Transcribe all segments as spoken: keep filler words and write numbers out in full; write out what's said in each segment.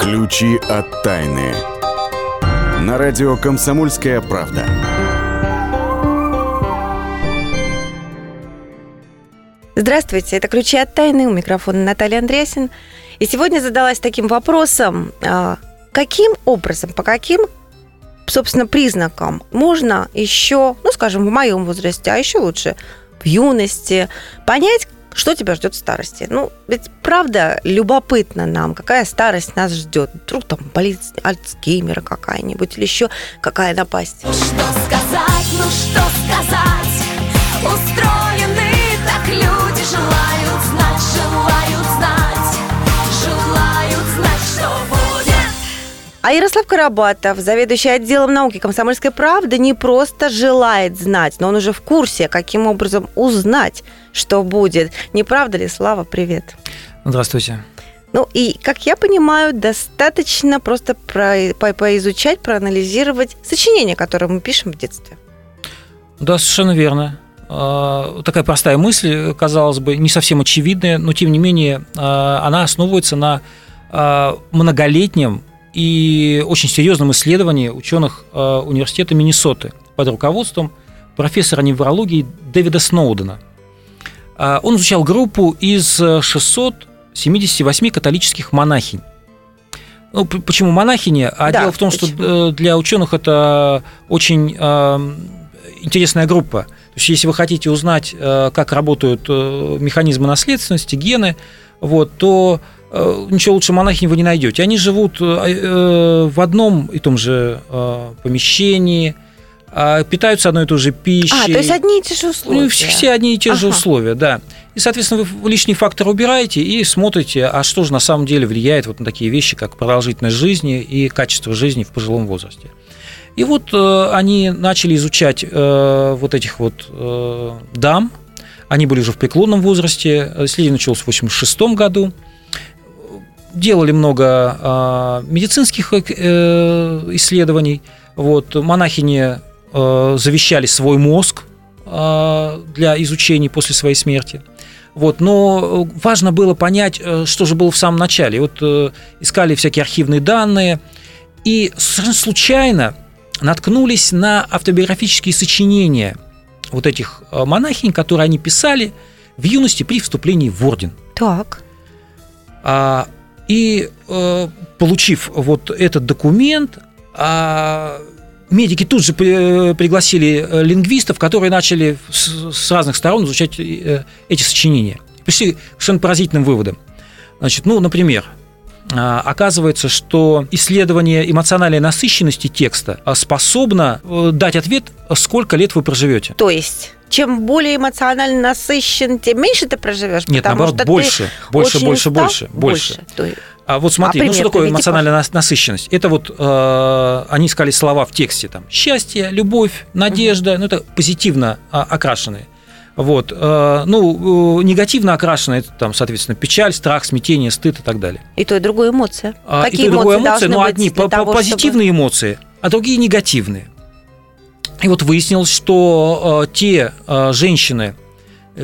Ключи от тайны. На радио «Комсомольская правда». Здравствуйте, это «Ключи от тайны». У микрофона Наталья Андреассен. И сегодня задалась таким вопросом, каким образом, по каким, собственно, признакам можно еще, ну, скажем, в моем возрасте, а еще лучше в юности, понять, что тебя ждет в старости. Ну, ведь правда любопытно нам, какая старость нас ждет. Вдруг там болезнь Альцгеймера какая-нибудь или еще какая напасть. Что сказать, ну что сказать, устроены так люди, желают знать, желают знать, желают знать, что будет. А Ярослав Коробатов, заведующий отделом науки «Комсомольской правды», не просто желает знать, но он уже в курсе, каким образом узнать, что будет. Не правда ли, Слава? Привет. Здравствуйте. Ну и, как я понимаю, достаточно просто про, по, поизучать, проанализировать сочинения, которые мы пишем в детстве. Да, совершенно верно. Такая простая мысль, казалось бы, не совсем очевидная, но, тем не менее, она основывается на многолетнем и очень серьезном исследовании ученых университета Миннесоты под руководством профессора неврологии Дэвида Сноудена. Он изучал группу из шестисот семидесяти восьми католических монахинь. Ну, почему монахини? А да, дело в том, почему? Что для ученых это очень интересная группа. То есть, если вы хотите узнать, как работают механизмы наследственности, гены, вот, то ничего лучше монахинь вы не найдете. Они живут в одном и том же помещении, питаются одной и той же пищей. А, то есть одни и те же условия. Ну, все одни и те ага. же условия, да. И, соответственно, вы лишний фактор убираете и смотрите, а что же на самом деле влияет вот на такие вещи, как продолжительность жизни и качество жизни в пожилом возрасте. И вот они начали изучать вот этих вот дам. Они были уже в преклонном возрасте. Исследование началось в восемьдесят шестом году. Делали много медицинских исследований. Вот, монахини завещали свой мозг для изучения после своей смерти. Вот, но важно было понять, что же было в самом начале. Вот, искали всякие архивные данные и случайно наткнулись на автобиографические сочинения вот этих монахинь, которые они писали в юности при вступлении в орден. Так. И, получив вот этот документ, медики тут же пригласили лингвистов, которые начали с разных сторон изучать эти сочинения. Пришли к совершенно поразительным выводам. Значит, ну, например, оказывается, что исследование эмоциональной насыщенности текста способно дать ответ, сколько лет вы проживете. То есть, чем более эмоционально насыщен, тем меньше ты проживешь. Нет, наоборот, больше, больше, больше, больше, больше. А вот смотри, а ну что такое эмоциональная пожалуйста. насыщенность? Это вот э, они искали слова в тексте там счастье, любовь, надежда, uh-huh. ну это позитивно а, окрашенные. Вот, э, ну, э, негативно окрашенные, это там, соответственно, печаль, страх, смятение, стыд и так далее. И то, и другое эмоция. А, Какие и то, и другое эмоции, но одни того, позитивные чтобы... эмоции, а другие негативные. И вот выяснилось, что э, те э, женщины,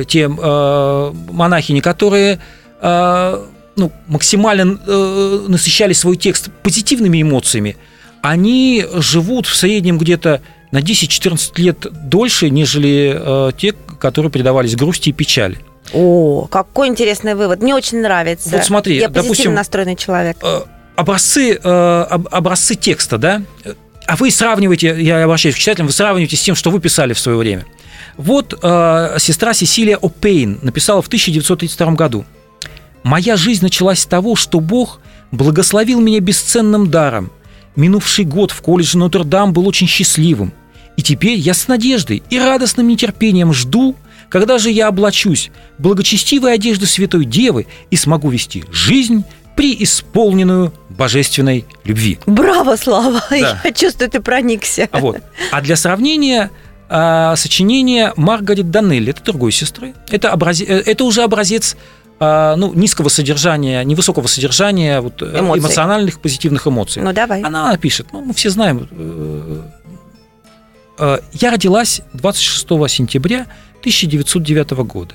те э, монахини, которые э, ну, максимально э, насыщали свой текст позитивными эмоциями, они живут в среднем где-то на десять-четырнадцать лет дольше, нежели э, те, которые предавались грусти и печали. О, какой интересный вывод. Мне очень нравится. Вот смотри, я позитивно допустим, настроенный человек. Э, образцы, э, об, образцы текста, да? А вы сравниваете, я обращаюсь к читателям, вы сравниваете с тем, что вы писали в свое время. Вот э, сестра Сесилия О'Пейн написала в тысяча девятьсот тридцать втором году. «Моя жизнь началась с того, что Бог благословил меня бесценным даром. Минувший год в колледже Нотр-Дам был очень счастливым. И теперь я с надеждой и радостным нетерпением жду, когда же я облачусь в благочестивой одежды Святой Девы и смогу вести жизнь, преисполненную божественной любви». Браво, Слава! Да. Я чувствую, ты проникся. А, вот. а для сравнения... сочинение Маргарет Доннелли, это другой сестры. Это, образец, это уже образец ну, низкого содержания, невысокого содержания вот, эмоциональных позитивных эмоций. Ну, давай. Она пишет, ну, мы все знаем, я родилась двадцать шестого сентября тысяча девятьсот девятого года.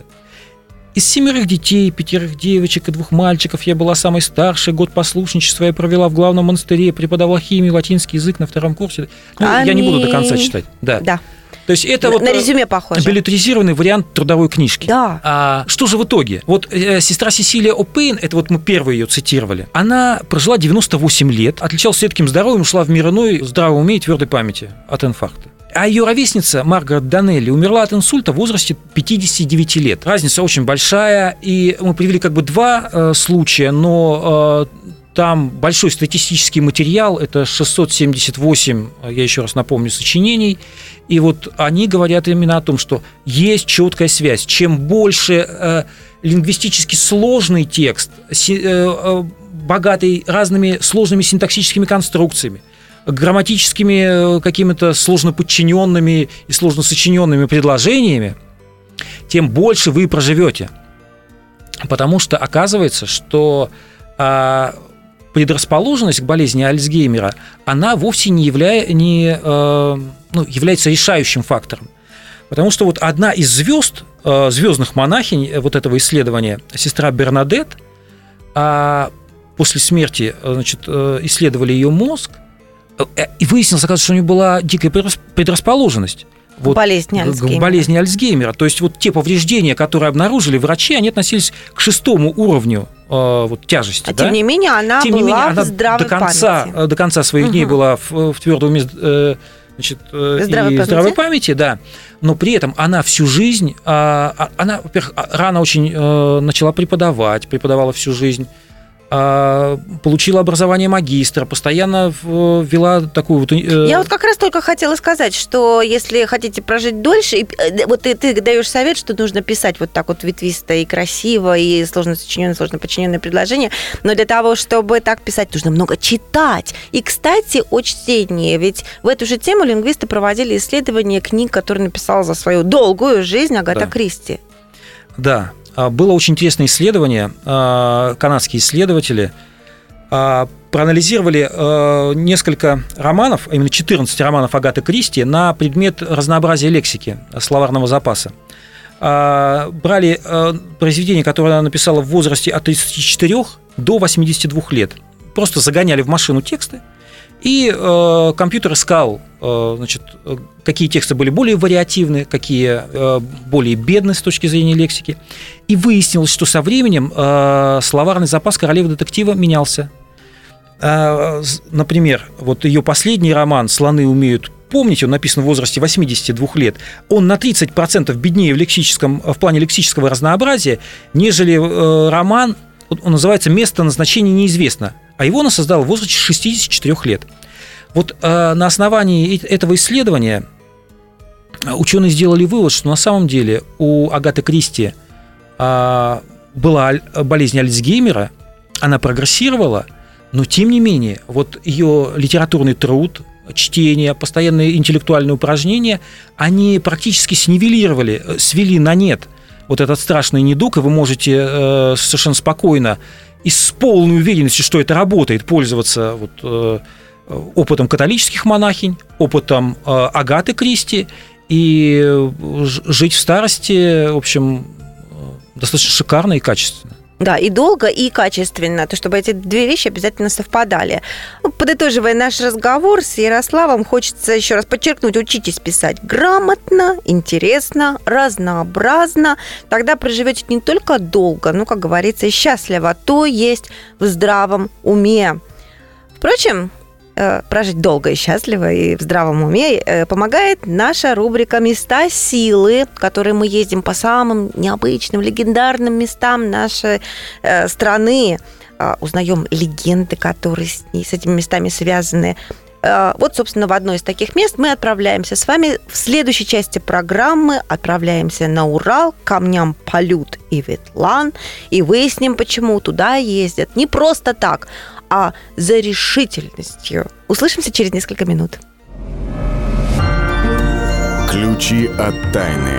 Из семерых детей, пятерых девочек и двух мальчиков я была самой старшей. Год послушничества я провела в главном монастыре, преподавала химию, латинский язык на втором курсе. Ну, я не буду до конца читать. Да. да. То есть это на, вот на резюме похоже. Билетаризированный вариант трудовой книжки. Да. А что же в итоге? Вот э, сестра Сесилия О'Пейн, это вот мы первые ее цитировали, она прожила девяносто восемь лет, отличалась редким здоровьем, ушла в мир иной, здравом уме и твердой памяти от инфаркта. А ее ровесница Маргарет Доннелли умерла от инсульта в возрасте пятьдесят девять лет. Разница очень большая, и мы привели как бы два э, случая, но... Э, там большой статистический материал, это шестьсот семьдесят восемь, я еще раз напомню, сочинений, и вот они говорят именно о том, что есть четкая связь. Чем больше э, лингвистически сложный текст, си, э, богатый разными сложными синтаксическими конструкциями, грамматическими э, какими-то сложно подчиненными и сложно сочиненными предложениями, тем больше вы проживете. Потому что оказывается, что... Э, предрасположенность к болезни Альцгеймера, она вовсе не, явля... не э, ну, является решающим фактором. Потому что вот одна из звезд, э, звездных монахинь вот этого исследования, сестра Бернадет, э, после смерти значит, э, исследовали ее мозг, э, и выяснилось, оказывается, что у нее была дикая предрасположенность. Вот, к болезни Альцгеймера. К болезни Альцгеймера. То есть вот те повреждения, которые обнаружили врачи, они относились к шестому уровню э, вот, тяжести. А да? Тем не менее она тем была не менее, она в здравой до конца, памяти. До конца своих угу. дней была в, в твердом э, значит, э, здравой, и памяти? здравой памяти, да. Но при этом она всю жизнь, э, она, во-первых, рано очень э, начала преподавать, преподавала всю жизнь, получила образование магистра, постоянно вела такую вот... Я вот как раз только хотела сказать, что если хотите прожить дольше, вот ты, ты даешь совет, что нужно писать вот так вот ветвисто и красиво, и сложно сочиненное, сложно подчиненное предложение, но для того, чтобы так писать, нужно много читать. И, кстати, о чтении, ведь в эту же тему лингвисты проводили исследование книг, которые написала за свою долгую жизнь Агата да. Кристи. Да. Было очень интересное исследование, канадские исследователи проанализировали несколько романов, именно четырнадцать романов Агаты Кристи на предмет разнообразия лексики, словарного запаса. Брали произведения, которые она написала в возрасте от тридцати четырёх до восьмидесяти двух лет. Просто загоняли в машину тексты, и компьютер искал, значит, какие тексты были более вариативны, какие э, более бедны с точки зрения лексики. И выяснилось, что со временем э, словарный запас королевы детектива менялся. Э, например, вот ее последний роман «Слоны умеют помнить», он написан в возрасте восьмидесяти двух лет, он на тридцать процентов беднее в, лексическом, в плане лексического разнообразия, нежели э, роман, он называется «Место назначения неизвестно», а его она создала в возрасте шестидесяти четырёх лет. Вот э, на основании этого исследования ученые сделали вывод, что на самом деле у Агаты Кристи э, была болезнь Альцгеймера, она прогрессировала, но тем не менее вот ее литературный труд, чтение, постоянные интеллектуальные упражнения, они практически снивелировали, свели на нет вот этот страшный недуг, и вы можете э, совершенно спокойно и с полной уверенностью, что это работает, пользоваться вот, э, опытом католических монахинь, опытом э, Агаты Кристи и жить в старости, в общем, достаточно шикарно и качественно. Да, и долго, и качественно, то чтобы эти две вещи обязательно совпадали. Подытоживая наш разговор с Ярославом, хочется еще раз подчеркнуть, учитесь писать грамотно, интересно, разнообразно. Тогда проживете не только долго, но, как говорится, и счастливо, то есть в здравом уме. Впрочем, прожить долго и счастливо и в здравом уме помогает наша рубрика «Места силы», в которой мы ездим по самым необычным, легендарным местам нашей страны. Узнаем легенды, которые с ней, с этими местами связаны. Вот, собственно, в одно из таких мест мы отправляемся с вами. В следующей части программы отправляемся на Урал, к камням Полюд и Ветлан, и выясним, почему туда ездят не просто так, а за решительностью. Услышимся через несколько минут. Ключи от тайны.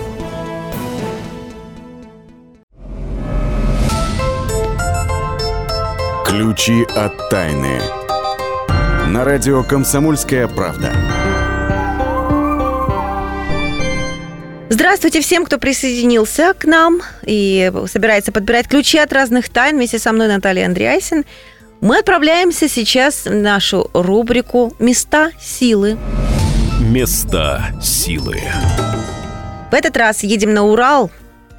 Ключи от тайны. На радио «Комсомольская правда». Здравствуйте всем, кто присоединился к нам и собирается подбирать ключи от разных тайн. Вместе со мной Наталья Андреассен. Мы отправляемся сейчас в нашу рубрику «Места силы». Места силы. В этот раз едем на Урал.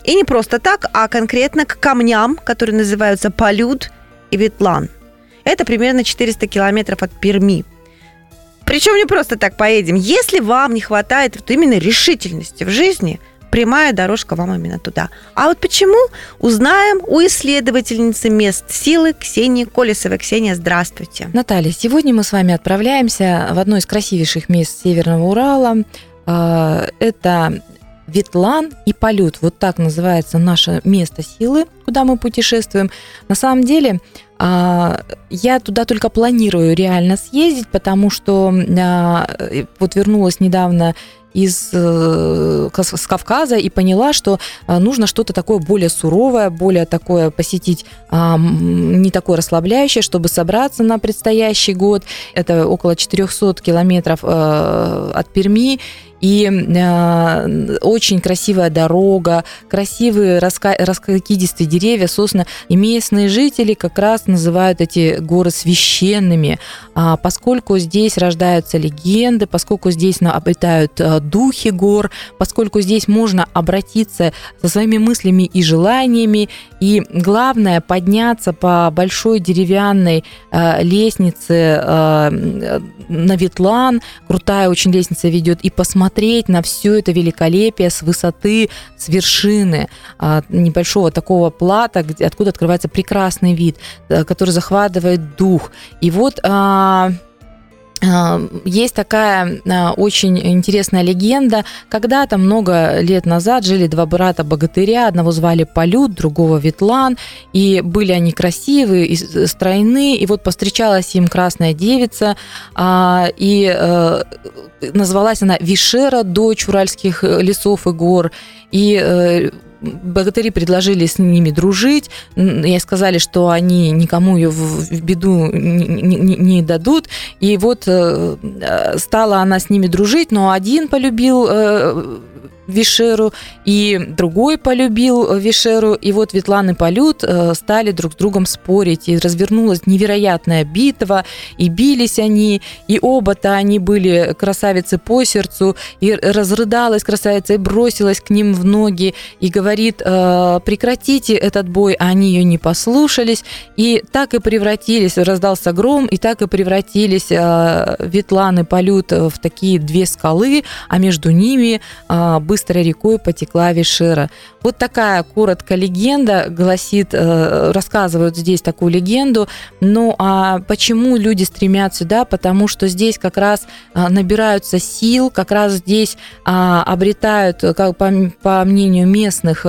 И не просто так, а конкретно к камням, которые называются Полюд и Ветлан. Это примерно четыреста километров от Перми. Причем не просто так поедем. Если вам не хватает вот именно решительности в жизни, прямая дорожка вам именно туда. А вот почему, узнаем у исследовательницы мест силы Ксении Колесовой. Ксения, здравствуйте. Наталья, сегодня мы с вами отправляемся в одно из красивейших мест Северного Урала. Это Ветлан и Полюд. Вот так называется наше место силы, куда мы путешествуем. На самом деле, я туда только планирую реально съездить, потому что вот вернулась недавно из с Кавказа и поняла, что нужно что-то такое более суровое, более такое посетить, не такое расслабляющее, чтобы собраться на предстоящий год. Это около четыреста километров от Перми. И э, очень красивая дорога, красивые раска- раскидистые деревья, сосны. И местные жители как раз называют эти горы священными, а, поскольку здесь рождаются легенды, поскольку здесь обитают а, духи гор, поскольку здесь можно обратиться со своими мыслями и желаниями. И главное, подняться по большой деревянной а, лестнице а, на Ветлан. Крутая очень лестница ведет, и посмотреть на все это великолепие с высоты, с вершины небольшого такого плато, откуда открывается прекрасный вид, который захватывает дух. И вот есть такая очень интересная легенда. Когда-то много лет назад жили два брата-богатыря. Одного звали Полюд, другого Ветлан. И были они красивые и стройны. И вот повстречалась им красная девица. И назвалась она Вишера, дочь уральских лесов и гор. И богатыри предложили с ними дружить. Ей сказали, что они никому ее в беду не, не, не дадут. И вот стала она с ними дружить, но один полюбил Вишеру, и другой полюбил Вишеру. И вот Ветлан и Полюд стали друг с другом спорить. И развернулась невероятная битва. И бились они. И оба-то они были красавицы по сердцу. И разрыдалась красавица, и бросилась к ним в ноги. И говорит: прекратите этот бой. А они ее не послушались. И так и превратились. Раздался гром. И так и превратились Ветлан и Полюд в такие две скалы. А между ними быстро быстрой рекой потекла Вишера. Вот такая коротко легенда гласит, рассказывают здесь такую легенду. Ну а почему люди стремятся сюда? Потому что здесь как раз набираются сил, как раз здесь обретают, как по, по мнению местных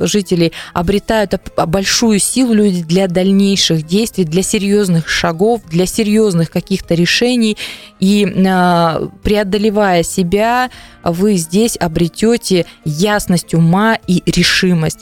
жителей, обретают большую силу люди для дальнейших действий, для серьезных шагов, для серьезных каких-то решений. И преодолевая себя, вы здесь обретете ясность ума и решимость.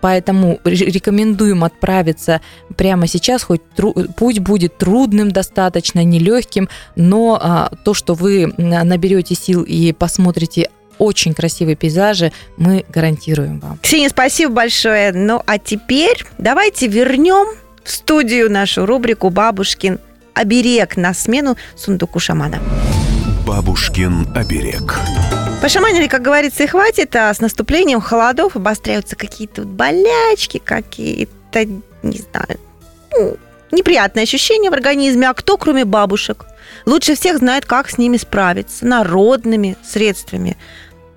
Поэтому рекомендуем отправиться прямо сейчас, хоть тру- путь будет трудным достаточно, нелегким, но а, то, что вы наберете сил и посмотрите очень красивые пейзажи, мы гарантируем вам. Ксения, спасибо большое. Ну а теперь давайте вернем в студию нашу рубрику «Бабушкин оберег» на смену сундуку шамана. Бабушкин оберег. Пошаманили, как говорится, и хватит, а с наступлением холодов обостряются какие-то болячки, какие-то, не знаю, ну, неприятные ощущения в организме. А кто, кроме бабушек, лучше всех знает, как с ними справиться народными средствами?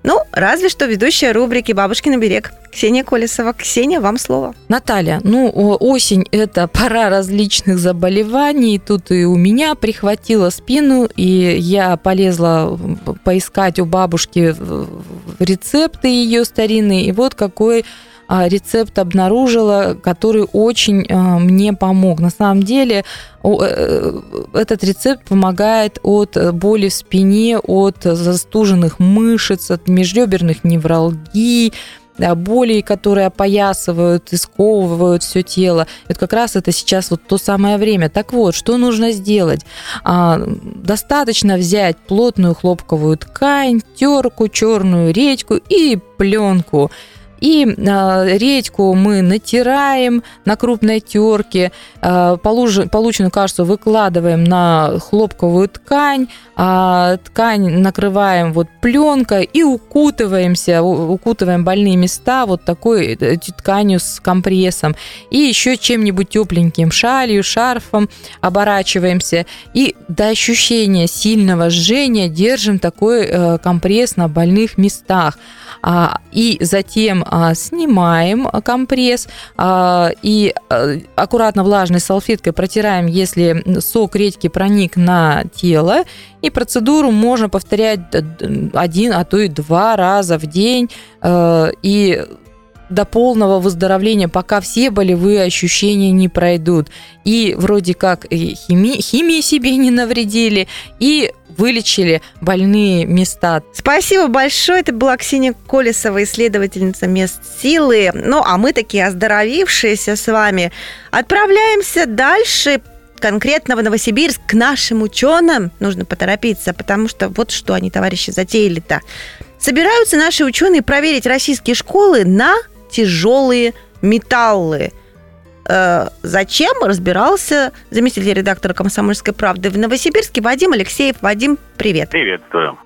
Ну, разве что ведущая рубрики «Бабушкин берег» Ксения Колесова. Ксения, вам слово. Наталья, ну, осень – это пора различных заболеваний. Тут и у меня прихватило спину, и я полезла поискать у бабушки рецепты ее старинные. И вот какой рецепт обнаружила, который очень мне помог. На самом деле, этот рецепт помогает от боли в спине, от застуженных мышц, от межреберных невралгий, боли, которые опоясывают и сковывают все тело. Это как раз это сейчас вот то самое время. Так вот, что нужно сделать? Достаточно взять плотную хлопковую ткань, терку, черную редьку и пленку. И э, редьку мы натираем на крупной терке, э, полуж... полученную кашицу выкладываем на хлопковую ткань, э, ткань накрываем вот пленкой и укутываемся, укутываем больные места вот такой тканью с компрессом. И еще чем-нибудь тепленьким, шалью, шарфом оборачиваемся. И до ощущения сильного жжения держим такой э, компресс на больных местах. А, и затем снимаем компресс и аккуратно влажной салфеткой протираем, если сок редьки проник на тело. И процедуру можно повторять один, а то и два раза в день и до полного выздоровления, пока все болевые ощущения не пройдут. И вроде как и химии, химии себе не навредили, и вылечили больные места. Спасибо большое. Это была Ксения Колесова, исследовательница мест силы. Ну, а мы такие оздоровившиеся с вами отправляемся дальше, конкретно в Новосибирск, к нашим ученым. Нужно поторопиться, потому что вот что они, товарищи, затеяли-то. Собираются наши ученые проверить российские школы на тяжелые металлы. Зачем, разбирался заместитель редактора «Комсомольской правды» в Новосибирске Вадим Алексеев. Вадим, привет. Приветствую.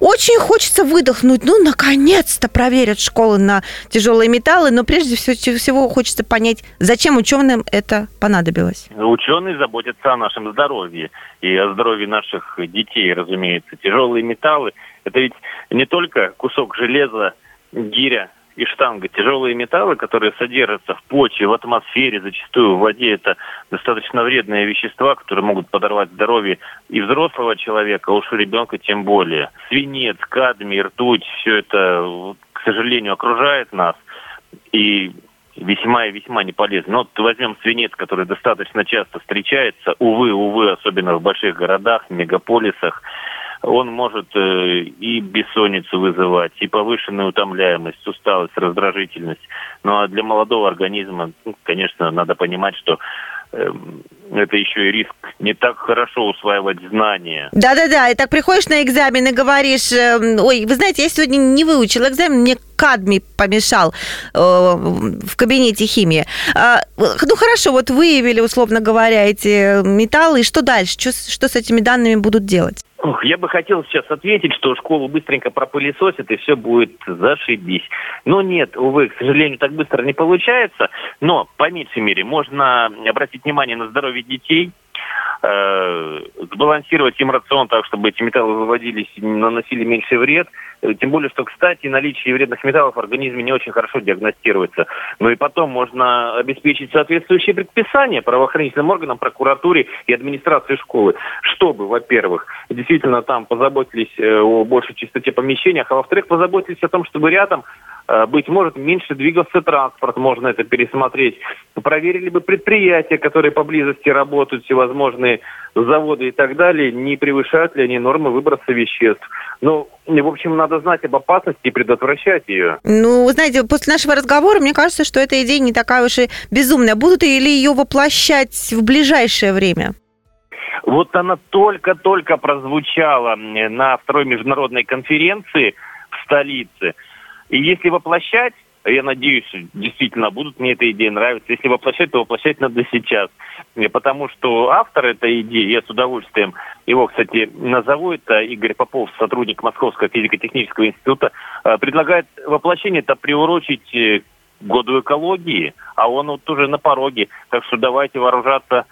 Очень хочется выдохнуть. Ну, наконец-то проверят школы на тяжелые металлы. Но прежде всего хочется понять, зачем ученым это понадобилось. Ученые заботятся о нашем здоровье и о здоровье наших детей, разумеется. Тяжелые металлы – это ведь не только кусок железа, гиря и штанга. Тяжелые металлы, которые содержатся в почве, в атмосфере, зачастую в воде, это достаточно вредные вещества, которые могут подорвать здоровье и взрослого человека, а уж у ребенка тем более. Свинец, кадмий, ртуть, все это, к сожалению, окружает нас и весьма и весьма не полезно. Но вот возьмем свинец, который достаточно часто встречается, увы, увы, особенно в больших городах, мегаполисах. Он может и бессонницу вызывать, и повышенную утомляемость, усталость, раздражительность. Ну а для молодого организма, ну, конечно, надо понимать, что э, это еще и риск не так хорошо усваивать знания. Да-да-да, и так приходишь на экзамен и говоришь, ой, вы знаете, я сегодня не выучил экзамен, мне кадмий помешал э, в кабинете химии. Э, ну хорошо, вот выявили, условно говоря, эти металлы, и что дальше? Что, что с этими данными будут делать? Я бы хотел сейчас ответить, что школу быстренько пропылесосят, и все будет зашибись. Но нет, увы, к сожалению, так быстро не получается. Но, по меньшей мере, можно обратить внимание на здоровье детей, э, сбалансировать им рацион так, чтобы эти металлы выводились и наносили меньший вред. Тем более, что, кстати, наличие вредных металлов в организме не очень хорошо диагностируется. Ну и потом можно обеспечить соответствующие предписания правоохранительным органам, прокуратуре и администрации школы, чтобы, во-первых, действительно там позаботились о большей чистоте помещения, а во-вторых, позаботились о том, чтобы рядом, быть может, меньше двигался транспорт, можно это пересмотреть. Проверили бы предприятия, которые поблизости работают, всевозможные заводы и так далее, не превышают ли они нормы выброса веществ. Ну, в общем, надо знать об опасности и предотвращать ее. Ну, знаете, после нашего разговора, мне кажется, что эта идея не такая уж и безумная. Будут ли ее воплощать в ближайшее время? Вот она только-только прозвучала на второй международной конференции в столице. И если воплощать, я надеюсь, действительно будут мне эта идея нравиться. Если воплощать, то воплощать надо сейчас. Потому что автор этой идеи, я с удовольствием его, кстати, назову, это Игорь Попов, сотрудник Московского физико-технического института, предлагает воплощение это приурочить к году экологии, а он вот уже на пороге. Так что давайте вооружаться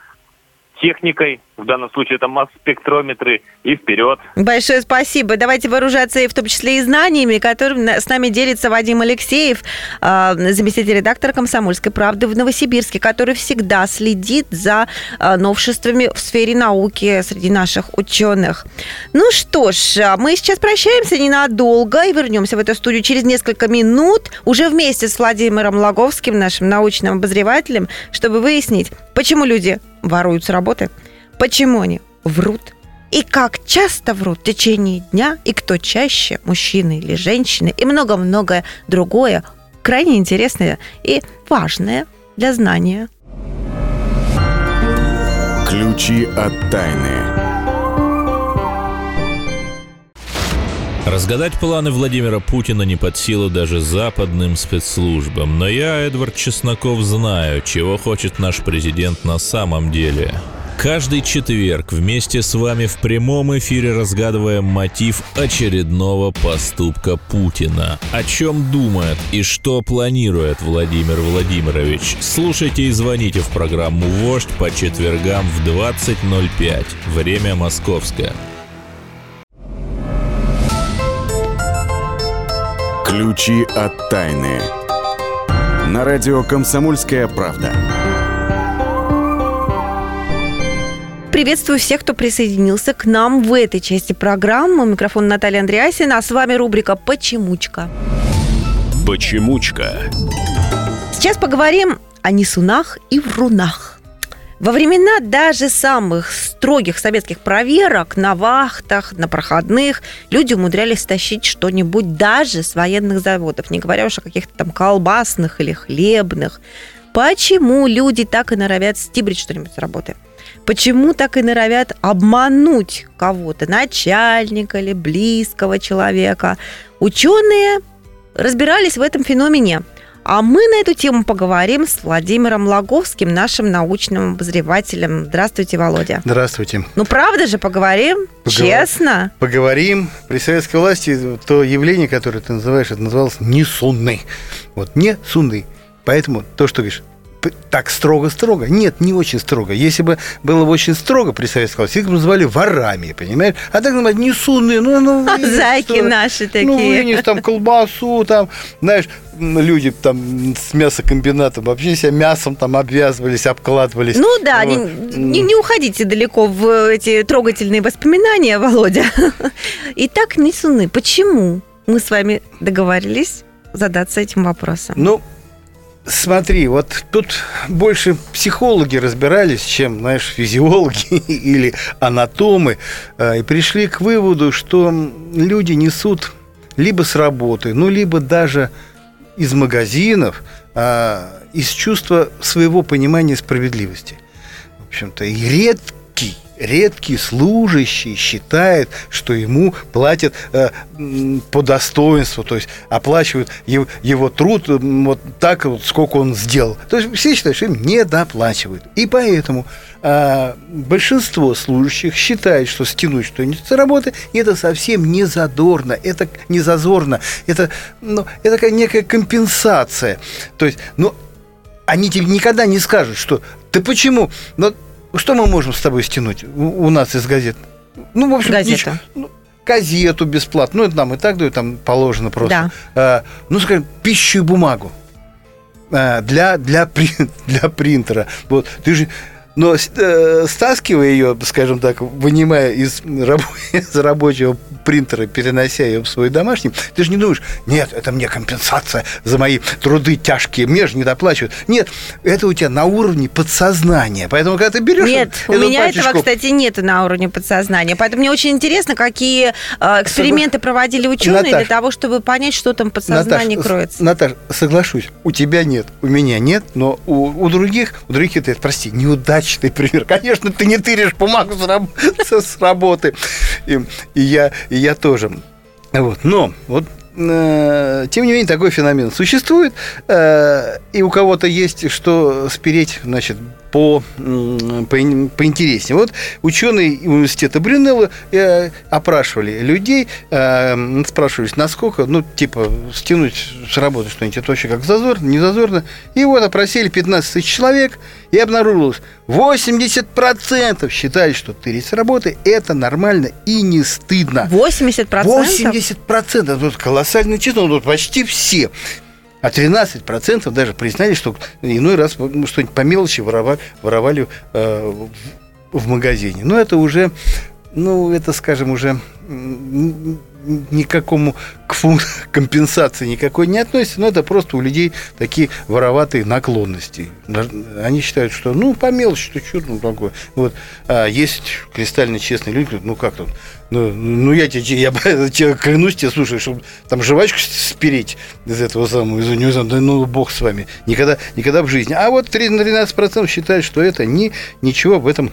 техникой, В данном случае это масс-спектрометры, и вперед. Большое спасибо. Давайте вооружаться и в том числе и знаниями, которыми с нами делится Вадим Алексеев, заместитель редактора «Комсомольской правды» в Новосибирске, который всегда следит за новшествами в сфере науки среди наших ученых. Ну что ж, мы сейчас прощаемся ненадолго и вернемся в эту студию через несколько минут уже вместе с Владимиром Лаговским, нашим научным обозревателем, чтобы выяснить, почему люди воруют с работы, почему они врут и как часто врут в течение дня, и кто чаще, мужчины или женщины, и много-многое другое, крайне интересное и важное для знания. Ключи от тайны. Разгадать планы Владимира Путина не под силу даже западным спецслужбам. Но я, Эдвард Чесноков, знаю, чего хочет наш президент на самом деле. Каждый четверг вместе с вами в прямом эфире разгадываем мотив очередного поступка Путина. О чем думает и что планирует Владимир Владимирович? Слушайте и звоните в программу «Вождь» по четвергам в двадцать ноль пять. Время московское. Ключи от тайны. На радио «Комсомольская правда». Приветствую всех, кто присоединился к нам в этой части программы. Микрофон Наталья Андреассен, а с вами рубрика «Почемучка». Почемучка. Сейчас поговорим о несунах и врунах. Во времена даже самых строгих советских проверок на вахтах, на проходных люди умудрялись тащить что-нибудь даже с военных заводов, не говоря уж о каких-то там колбасных или хлебных. Почему люди так и норовят стибрить что-нибудь с работы? Почему так и норовят обмануть кого-то, начальника или близкого человека? Ученые разбирались в этом феномене. А мы на эту тему поговорим с Владимиром Лаговским, нашим научным обозревателем. Здравствуйте, Володя. Здравствуйте. Ну, правда же, поговорим? Поговор... Честно? Поговорим. При советской власти то явление, которое ты называешь, это называлось несунны. Вот, несунны. Поэтому то, что говоришь, так строго-строго? Нет, не очень строго. Если бы было бы очень строго при советской власти, их бы называли ворами, понимаешь? А так называют несунные, ну, ну... А зайки что? Наши такие. Ну, вынес там колбасу, там, знаешь, люди там с мясокомбинатом вообще себя мясом там обвязывались, обкладывались. Ну да, вот. не, не, не уходите далеко в эти трогательные воспоминания, Володя. Итак, несуны. Почему мы с вами договорились задаться этим вопросом? Ну, смотри, вот тут больше психологи разбирались, чем, знаешь, физиологи или анатомы, и пришли к выводу, что люди несут либо с работы, ну, либо даже из магазинов, из чувства своего понимания справедливости. В общем-то, и редкий, редкий служащий считает, что ему платят э, по достоинству, то есть оплачивают его, его труд вот так, вот, сколько он сделал. То есть все считают, что им недоплачивают. И поэтому э, большинство служащих считает, что стянуть что-нибудь с работы это совсем не задорно, это не зазорно, это, ну, это такая некая компенсация. То есть, ну, они тебе никогда не скажут, что «ты почему?». Но что мы можем с тобой стянуть у нас из газет? Ну, в общем, газета. Ну, газету бесплатно. Ну, это нам и так дают, там положено просто. Да. А, ну, скажем, пищу и бумагу а, для, для, для принтера. Вот. Ты же, но э, стаскивая ее, скажем так, вынимая из, раб... из рабочего принтера, перенося ее в свой домашний, ты же не думаешь, нет, это мне компенсация за мои труды тяжкие, мне же не доплачивают. Нет, это у тебя на уровне подсознания. Поэтому, когда ты берешь... Нет, у меня пачечку... этого, кстати, нет на уровне подсознания. Поэтому мне очень интересно, какие э, эксперименты Согла... проводили ученые, Наташ, для того, чтобы понять, что там подсознание, Наташ, кроется. Наташ, соглашусь, у тебя нет, у меня нет, но у, у других, у других это, прости, неудачно. Пример. Конечно, ты не тыришь бумагу с, раб- с работы. И, и, я, и я тоже. Вот. Но, вот, э, тем не менее, такой феномен существует. Э, и у кого-то есть что спереть, значит, по, по, поинтереснее. Вот ученые университета Брюнелла э, опрашивали людей, э, спрашивались, насколько, ну, типа, стянуть с работы что-нибудь, это вообще как зазорно, не зазорно. И вот опросили пятнадцать тысяч человек, и обнаружилось, восемьдесят процентов считали, что тырить с работы – это нормально и не стыдно. восемьдесят процентов? восемьдесят процентов. Тут колоссальное число, тут почти все. А тринадцать процентов даже признали, что иной раз что-нибудь по мелочи воровали, воровали э, в, в магазине. Но это уже, ну, это, скажем, уже никакому к компенсации никакой не относится. Но это просто у людей такие вороватые наклонности. Они считают, что, ну, по мелочи, что чё ну, такое. Вот. А есть кристально честные люди, говорят, ну, как тут? Ну, ну, я тебе, я, я тебе клянусь, тебе, слушай, чтобы там жвачку спереть из этого самого, из университета, да, ну, бог с вами, никогда, никогда в жизни. А вот тринадцать процентов считают, что это ни, ничего в этом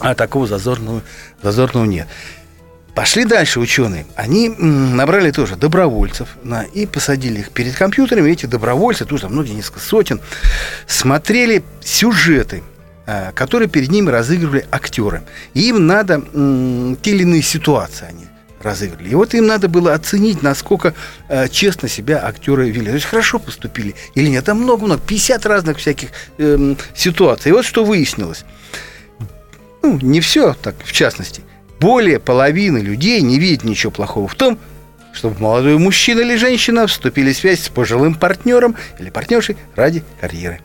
а, такого зазорного, зазорного нет. Пошли дальше ученые. Они набрали тоже добровольцев на, и посадили их перед компьютерами. Эти добровольцы, тут там многие несколько сотен, смотрели сюжеты, которые перед ними разыгрывали актеры. Им надо м- те или иные ситуации они разыгрывали. И вот им надо было оценить, насколько э, честно себя актеры вели. То есть хорошо поступили или нет. Там много-много, пятьдесят разных всяких э, ситуаций. И вот что выяснилось. Ну, не все так, в частности. Более половины людей не видят ничего плохого в том, чтобы молодой мужчина или женщина вступили в связь с пожилым партнером или партнершей ради карьеры.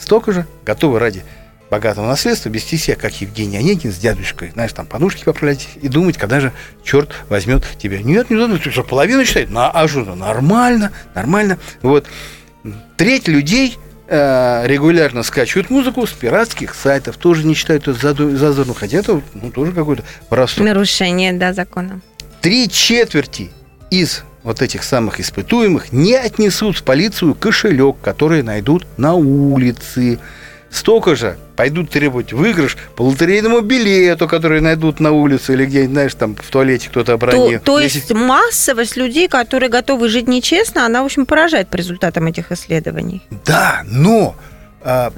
Столько же готовы ради богатого наследства вести себя, как Евгений Онегин с дядюшкой, знаешь, там подушки поправлять и думать, когда же черт возьмет тебя. Нет, не надо, ты что, половину считает? На, а что, нормально, нормально. Вот. Треть людей э, регулярно скачивают музыку с пиратских сайтов, тоже не считают это зазорным, хотя это ну, тоже какое-то воровство. Нарушение, да, закона. Три четверти из вот этих самых испытуемых не отнесут в полицию кошелек, который найдут на улице. Столько же пойдут требовать выигрыш по лотерейному билету, который найдут на улице или где-нибудь, знаешь, там в туалете кто-то обронил. То, то есть массовость людей, которые готовы жить нечестно, она, в общем, поражает по результатам этих исследований. Да, но...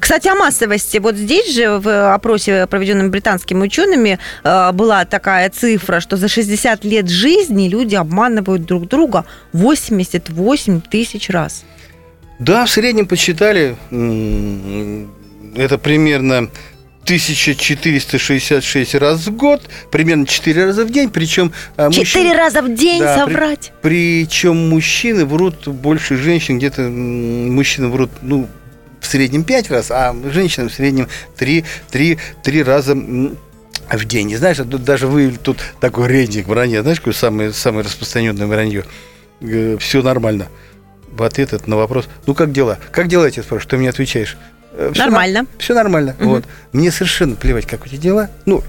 Кстати, о массовости. Вот здесь же в опросе, проведенном британскими учеными, была такая цифра, что за шестьдесят лет жизни люди обманывают друг друга восемьдесят восемь тысяч раз. Да, в среднем подсчитали, это примерно тысяча четыреста шестьдесят шесть раз в год, примерно четыре раза в день, причем... четыре раза в день да, соврать? При, причем мужчины врут больше женщин, где-то мужчины врут, ну... в среднем пять раз, а женщинам в среднем три, три, три раза в день. И знаешь, тут даже выявили тут такой рейтинг вранья. Знаешь, какое самое, самое распространенное вранье? Все нормально. В ответ это на вопрос, ну, как дела? Как дела, я тебе спрашиваю, ты мне отвечаешь? Всё нормально. На... Все нормально. Угу. Вот. Мне совершенно плевать, как у тебя дела. Ну,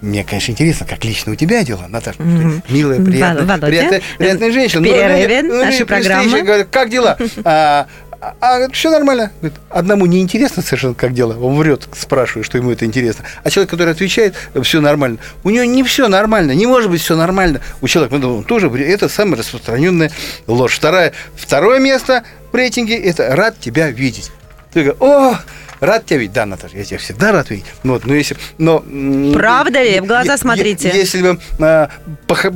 мне, конечно, интересно, как лично у тебя дела, Наташа. Mm-hmm. Милая, приятная, Володя, приятная, приятная женщина. Перерывен ну, ну, нашу ну, программу. Говорю, как дела? А, а, а все нормально. Говорит, одному неинтересно совершенно, как дела. Он врет, спрашивает, что ему это интересно. А человек, который отвечает, все нормально. У него не все нормально, не может быть все нормально. У человека, ну, он тоже, это самая распространенная ложь. Второе, второе место в рейтинге – это «рад тебя видеть». Ты говоришь, о, рад тебя видеть. Да, Наташа, я тебя всегда рад видеть. Ну, вот, но если, но, правда ли? В глаза е- смотрите. Е- если бы а, пох-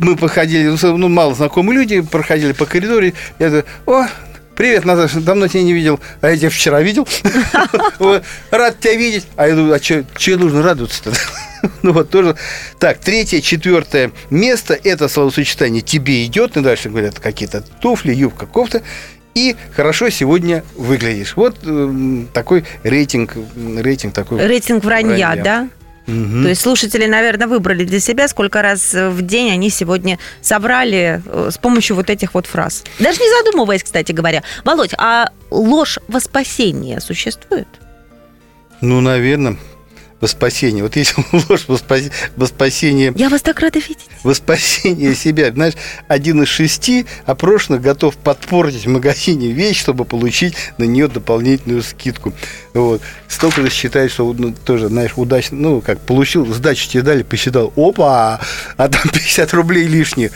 мы походили, ну, мало знакомые люди, проходили по коридору, я говорю, о, привет, Наташа, давно тебя не видел. А я тебя вчера видел. Рад тебя видеть. А я думаю, а что я должен радоваться-то? Ну, вот тоже. Так, третье, четвертое место – это словосочетание «тебе идет». И дальше говорят какие-то туфли, юбка, кофта. И хорошо сегодня выглядишь. Вот э, такой рейтинг, рейтинг такой. Рейтинг вранья, вранья. Да? Угу. То есть слушатели, наверное, выбрали для себя, сколько раз в день они сегодня соврали с помощью вот этих вот фраз. Даже не задумываясь, кстати говоря. Володь, а ложь во спасение существует? Ну, наверное. Во спасение. Вот если ложь во, спас... во спасение... Я вас так рада видеть. Во спасение себя. Знаешь, один из шести опрошенных готов подпортить в магазине вещь, чтобы получить на нее дополнительную скидку. Вот. Столько же считает, что ну, тоже, знаешь, удачно, ну, как получил, сдачу тебе дали, посчитал, опа, а там пятьдесят рублей лишние.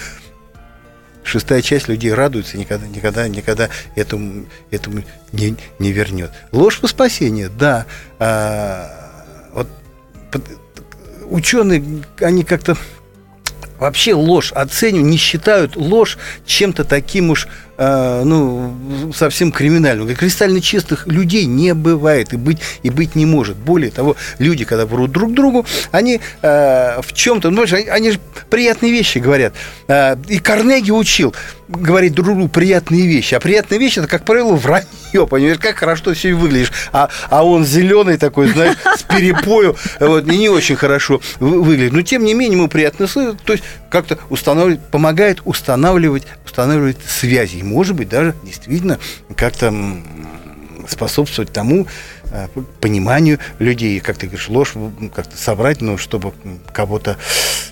шестая часть людей радуется, никогда, никогда, никогда этому, этому не, не вернет. Ложь во спасение, да. А, вот, ученые, они как-то вообще ложь оценивают, не считают ложь чем-то таким уж, э, ну, совсем криминальным. Кристально чистых людей не бывает и быть, и быть не может. Более того, люди, когда врут друг другу, они э, в чем-то, ну, они, они же приятные вещи говорят. Э, и Карнеги учил говорить друг другу приятные вещи. А приятные вещи, это, как правило, вранье. Понимаешь, как хорошо ты сегодня выглядишь. А, а он зеленый такой, знаешь, с перепою, вот, не очень хорошо выглядит. Но, тем не менее, ему приятно слышать. То есть, как-то устанавливать, помогает устанавливать, устанавливать связи. И, может быть, даже действительно как-то способствовать тому пониманию людей. Как ты говоришь, ложь как-то собрать, но чтобы кого-то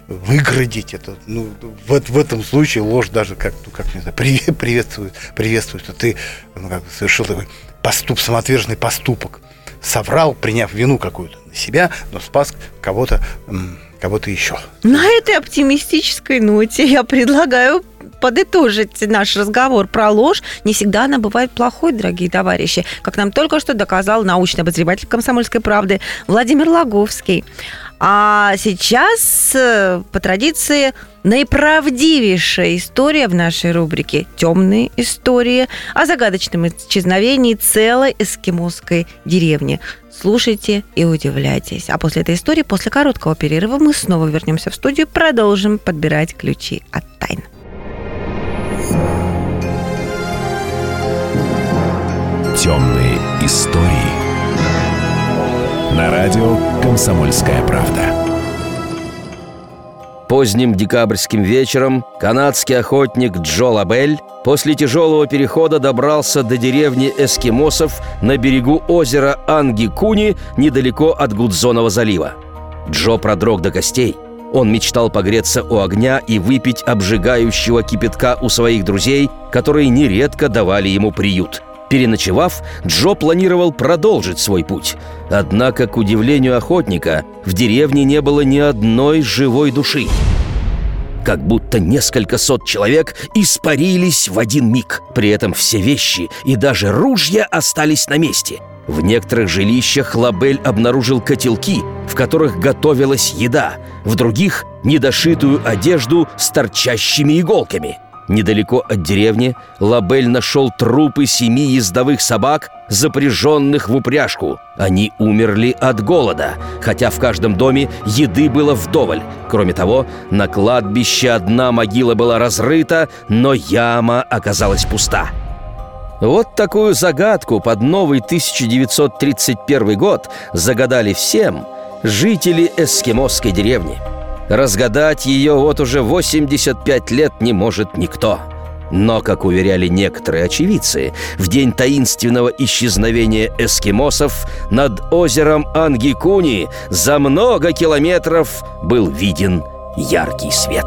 выградить. Это, ну, вот в этом случае ложь даже как, ну, как не знаю, приветствует, приветствует, что ты, ну, как, совершил такой поступ, самоотверженный поступок. Соврал, приняв вину какую-то на себя, но спас кого-то, кого-то еще. На этой оптимистической ноте я предлагаю подытожить наш разговор про ложь. Не всегда она бывает плохой, дорогие товарищи. Как нам только что доказал научный обозреватель «Комсомольской правды» Владимир Лаговский. А сейчас, по традиции, наиправдивейшая история в нашей рубрике «Темные истории» о загадочном исчезновении целой эскимосской деревни. Слушайте и удивляйтесь. А после этой истории, после короткого перерыва, мы снова вернемся в студию и продолжим подбирать ключи от тайн. «Темные истории» на радио «Комсомольская правда». Поздним декабрьским вечером канадский охотник Джо Лабель после тяжелого перехода добрался до деревни эскимосов на берегу озера Ангикуни недалеко от Гудзонова залива. Джо продрог до костей. Он мечтал погреться у огня и выпить обжигающего кипятка у своих друзей, которые нередко давали ему приют. Переночевав, Джо планировал продолжить свой путь. Однако, к удивлению охотника, в деревне не было ни одной живой души. Как будто несколько сот человек испарились в один миг. При этом все вещи и даже ружья остались на месте. В некоторых жилищах Лабель обнаружил котелки, в которых готовилась еда, в других – недошитую одежду с торчащими иголками. Недалеко от деревни Лабель нашел трупы семи ездовых собак, запряженных в упряжку. Они умерли от голода, хотя в каждом доме еды было вдоволь. Кроме того, на кладбище одна могила была разрыта, но яма оказалась пуста. Вот такую загадку под новый тысяча девятьсот тридцать первый год загадали всем жители эскимосской деревни. Разгадать ее вот уже восемьдесят пять лет не может никто. Но, как уверяли некоторые очевидцы, в день таинственного исчезновения эскимосов над озером Ангикуни за много километров был виден яркий свет.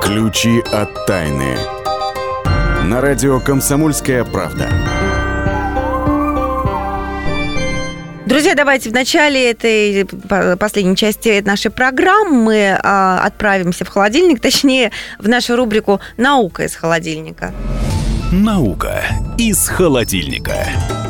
Ключи от тайны. На радио «Комсомольская правда». Друзья, давайте в начале этой последней части нашей программы отправимся в холодильник, точнее, в нашу рубрику «Наука из холодильника». Наука из холодильника.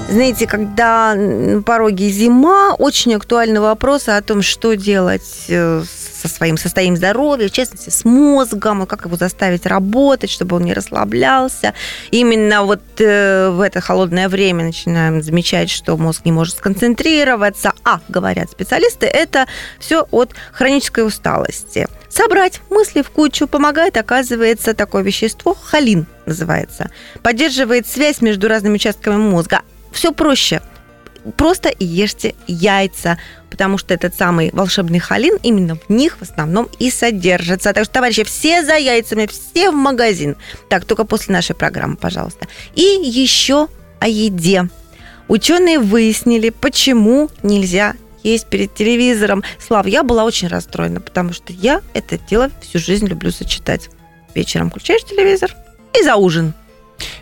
Знаете, когда на пороге зима, очень актуальны вопросы о том, что делать со своим состоянием здоровья, в частности, с мозгом, и как его заставить работать, чтобы он не расслаблялся. Именно вот в это холодное время начинаем замечать, что мозг не может сконцентрироваться. А, говорят специалисты, это все от хронической усталости. Собрать мысли в кучу помогает, оказывается, такое вещество, холин называется. Поддерживает связь между разными участками мозга. Все проще. Просто ешьте яйца, потому что этот самый волшебный холин именно в них в основном и содержится. Так что, товарищи, все за яйцами, все в магазин. Так, только после нашей программы, пожалуйста. И еще о еде. Ученые выяснили, почему нельзя есть перед телевизором. Слав, я была очень расстроена, потому что я это дело всю жизнь люблю сочетать. Вечером включаешь телевизор и за ужин.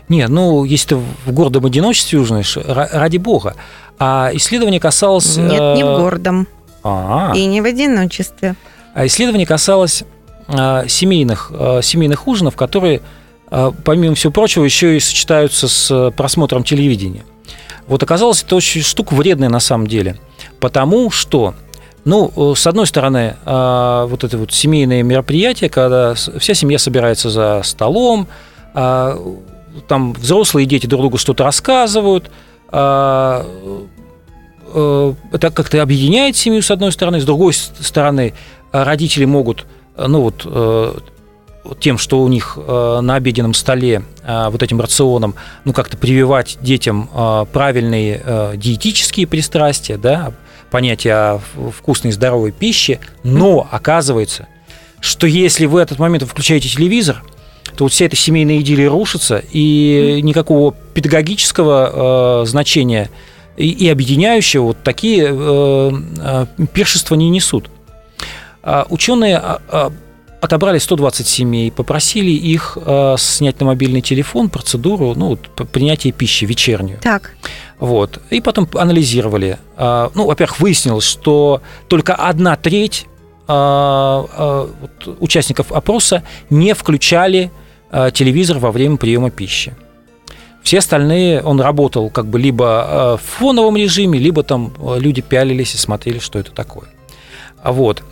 Не, ну, если ты в гордом одиночестве ужинаешь, ради бога. А исследование касалось... Нет, не в гордом. А-а-а. И не в одиночестве. А исследование касалось э, семейных, э, семейных ужинов, которые, э, помимо всего прочего, еще и сочетаются с просмотром телевидения. Вот оказалось, это очень штука вредная на самом деле. Потому что, ну, с одной стороны, вот это вот семейное мероприятие, когда вся семья собирается за столом, там взрослые и дети друг другу что-то рассказывают, это как-то объединяет семью, с одной стороны, с другой стороны, родители могут, ну, вот... тем, что у них на обеденном столе вот этим рационом, ну, как-то прививать детям правильные диетические пристрастия, да, понятие о вкусной и здоровой пище, но оказывается, что если вы в этот момент включаете телевизор, то вот вся эта семейная идиллия рушится, и никакого педагогического значения и объединяющего вот такие пиршества не несут. Ученые отобрали сто двадцать семей, попросили их э, снять на мобильный телефон процедуру, ну, вот, принятия пищи вечернюю. Так. Вот. И потом анализировали. Э, ну, во-первых, выяснилось, что только одна треть э, э, участников опроса не включали э, телевизор во время приема пищи. Все остальные, он работал как бы либо в фоновом режиме, либо там люди пялились и смотрели, что это такое. Вот.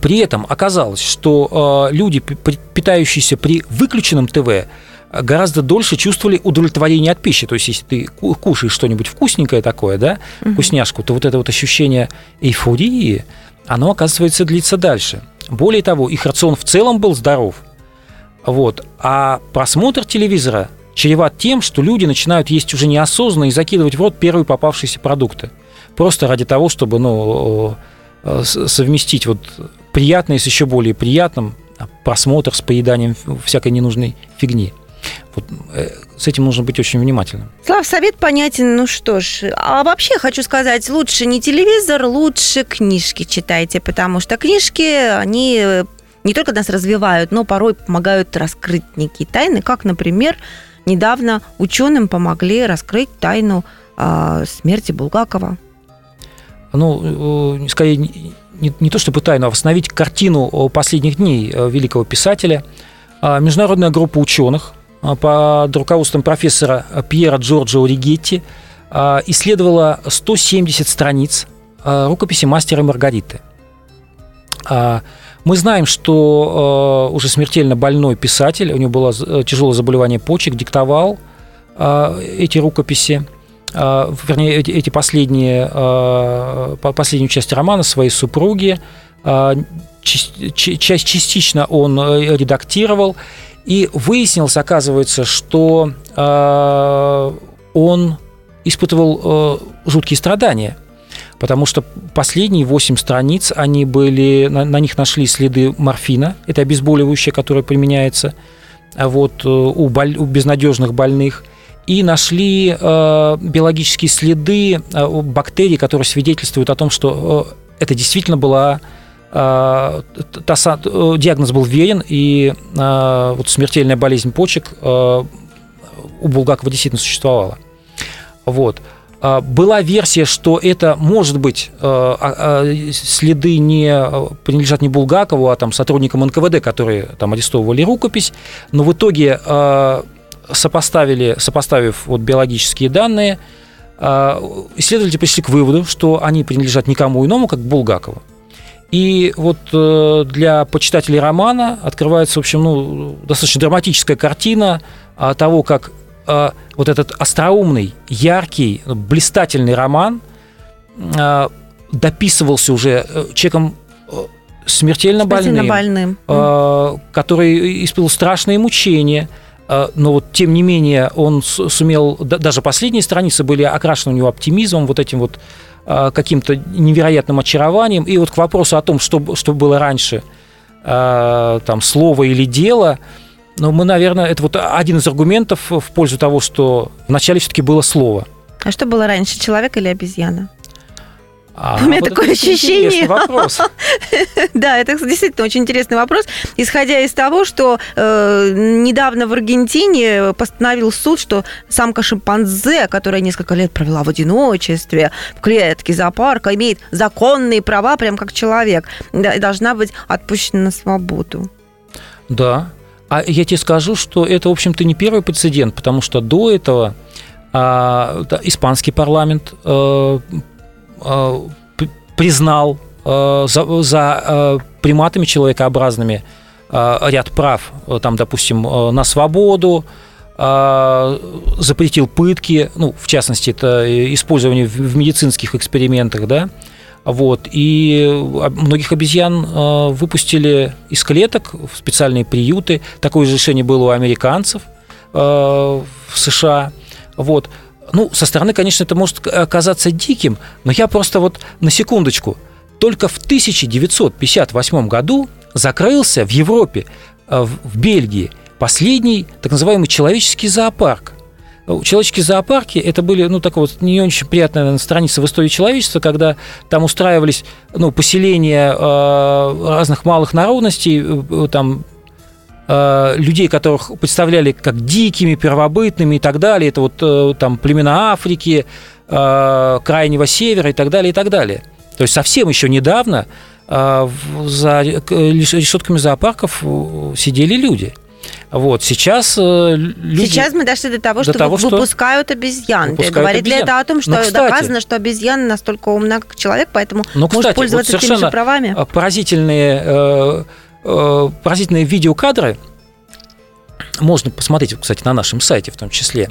При этом оказалось, что люди, питающиеся при выключенном ТВ, гораздо дольше чувствовали удовлетворение от пищи. То есть, если ты кушаешь что-нибудь вкусненькое такое, да, вкусняшку, то вот это вот ощущение эйфории, оно, оказывается, длится дальше. Более того, их рацион в целом был здоров. Вот. А просмотр телевизора чреват тем, что люди начинают есть уже неосознанно и закидывать в рот первые попавшиеся продукты. Просто ради того, чтобы, ну... совместить вот приятное с еще более приятным, просмотр с поеданием всякой ненужной фигни. Вот, с этим нужно быть очень внимательным. Слав, совет понятен. Ну что ж, а вообще хочу сказать, лучше не телевизор, лучше книжки читайте, потому что книжки, они не только нас развивают, но порой помогают раскрыть некие тайны, как, например, недавно ученым помогли раскрыть тайну э, смерти Булгакова. Ну, скорее, не, не то чтобы тайну, а восстановить картину последних дней великого писателя. Международная группа ученых под руководством профессора Пьера Джорджа Оригетти исследовала сто семьдесят страниц рукописи «Мастера и Маргариты». Мы знаем, что уже смертельно больной писатель, у него было тяжелое заболевание почек, диктовал эти рукописи. Вернее, эти последние, последнюю часть романа своей супруги, часть частично он редактировал, и выяснилось, оказывается, что он испытывал жуткие страдания, потому что последние восемь страниц, они были, на них нашли следы морфина, это обезболивающее, которое применяется вот, у, боль, у безнадежных больных, и нашли э, биологические следы э, бактерий, которые свидетельствуют о том, что э, это действительно была... Э, та, э, диагноз был верен, и э, вот смертельная болезнь почек э, у Булгакова действительно существовала. Вот. Э, была версия, что это, может быть, э, э, следы не принадлежат не Булгакову, а там, сотрудникам эн ка вэ дэ, которые там, арестовывали рукопись, но в итоге... Э, сопоставили, сопоставив вот биологические данные, исследователи пришли к выводу, что они принадлежат никому иному, как Булгакову. И вот для почитателей романа открывается, в общем, ну, достаточно драматическая картина того, как вот этот остроумный, яркий, блистательный роман дописывался уже человеком смертельно, смертельно больным, больным, который испытал страшные мучения. Но вот, тем не менее, он сумел... Даже последние страницы были окрашены у него оптимизмом, вот этим вот каким-то невероятным очарованием. И вот к вопросу о том, что, что было раньше, там, слово или дело, ну, мы, наверное, это вот один из аргументов в пользу того, что вначале все-таки было слово. А что было раньше, человек или обезьяна? А, У меня вот такое ощущение. Да, это действительно очень интересный вопрос. Исходя из того, что э, недавно в Аргентине постановил суд, что самка-шимпанзе, которая несколько лет провела в одиночестве в клетке зоопарка, имеет законные права, прям как человек, да, и должна быть отпущена на свободу. Да. А я тебе скажу, что это, в общем-то, не первый прецедент, потому что до этого э, да, испанский парламент э, признал э, за, за э, приматами человекообразными э, ряд прав, там, допустим, э, на свободу, э, запретил пытки, ну, в частности, это использование в, в медицинских экспериментах, да, вот, и многих обезьян э, выпустили из клеток в специальные приюты, такое же решение было у американцев э, в США, вот. Ну, со стороны, конечно, это может казаться диким, но я просто вот на секундочку. Только в тысяча девятьсот пятьдесят восьмом году закрылся в Европе, в Бельгии, последний так называемый человеческий зоопарк. Человеческие зоопарки, это были, ну, такая вот не очень приятная, наверное, страница в истории человечества, когда там устраивались, ну, поселения э, разных малых народностей, э, там, людей, которых представляли как дикими, первобытными и так далее. Это вот там племена Африки, Крайнего Севера и так далее, и так далее. То есть совсем еще недавно за решетками зоопарков сидели люди. Вот, сейчас люди... Сейчас мы дошли до того, до что того, выпускают что... обезьян. Выпускают говорит обезьян. Ли это о том, что, но, кстати, доказано, что обезьяна настолько умна, как человек, поэтому но, кстати, может пользоваться вот теми же правами? Поразительные... Поразительные видеокадры можно посмотреть, кстати, на нашем сайте в том числе,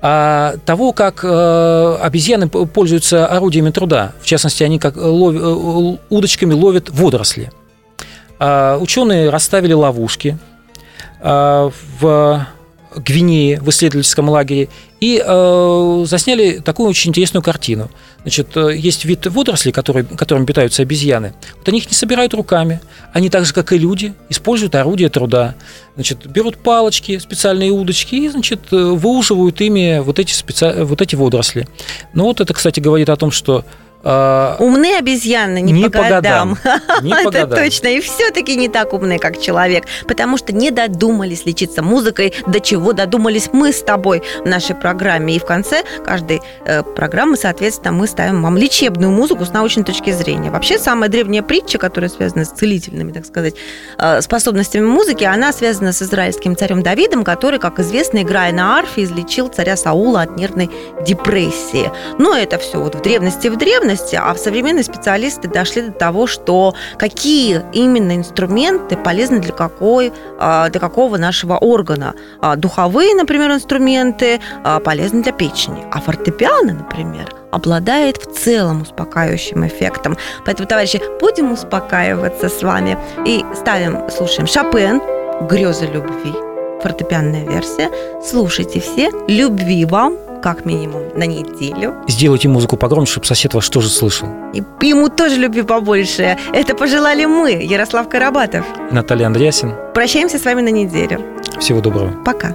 того, как обезьяны пользуются орудиями труда. В частности, они как лов... удочками ловят водоросли. Ученые расставили ловушки в Гвинее, в исследовательском лагере, и засняли такую очень интересную картину. Значит, есть вид водорослей, которые, которым питаются обезьяны. Вот они их не собирают руками. Они так же, как и люди, используют орудия труда. Значит, берут палочки, специальные удочки и, значит, выуживают ими вот эти, специ... вот эти водоросли. Ну вот это, кстати, говорит о том, что э... умные обезьяны не, не по, по годам. годам. Не по это годам. Точно. И все-таки не так умные, как человек. Потому что не додумались лечиться музыкой, до чего додумались мы с тобой в нашей программе. И в конце каждой э, программы, соответственно, мы ставим вам лечебную музыку с научной точки зрения. Вообще, самая древняя притча, которая связана с целительными, так сказать, способностями музыки, она связана с израильским царем Давидом, который, как известно, играя на арфе, излечил царя Саула от нервной депрессии. Но это все вот в древности в древности, а современные специалисты дошли до того, что какие именно инструменты полезны для, какой, для какого нашего органа. Духовые, например, инструменты полезны для печени, а фортепиано, например, обладает в целом успокаивающим эффектом. Поэтому, товарищи, будем успокаиваться с вами. И ставим, слушаем Шопен, «Грёзы любви», фортепианная версия. Слушайте все, любви вам, как минимум, на неделю. Сделайте музыку погромче, чтобы сосед вас тоже слышал. И ему тоже любви побольше. Это пожелали мы, Ярослав Коробатов. Наталья Андреассен. Прощаемся с вами на неделю. Всего доброго. Пока.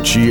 Ключи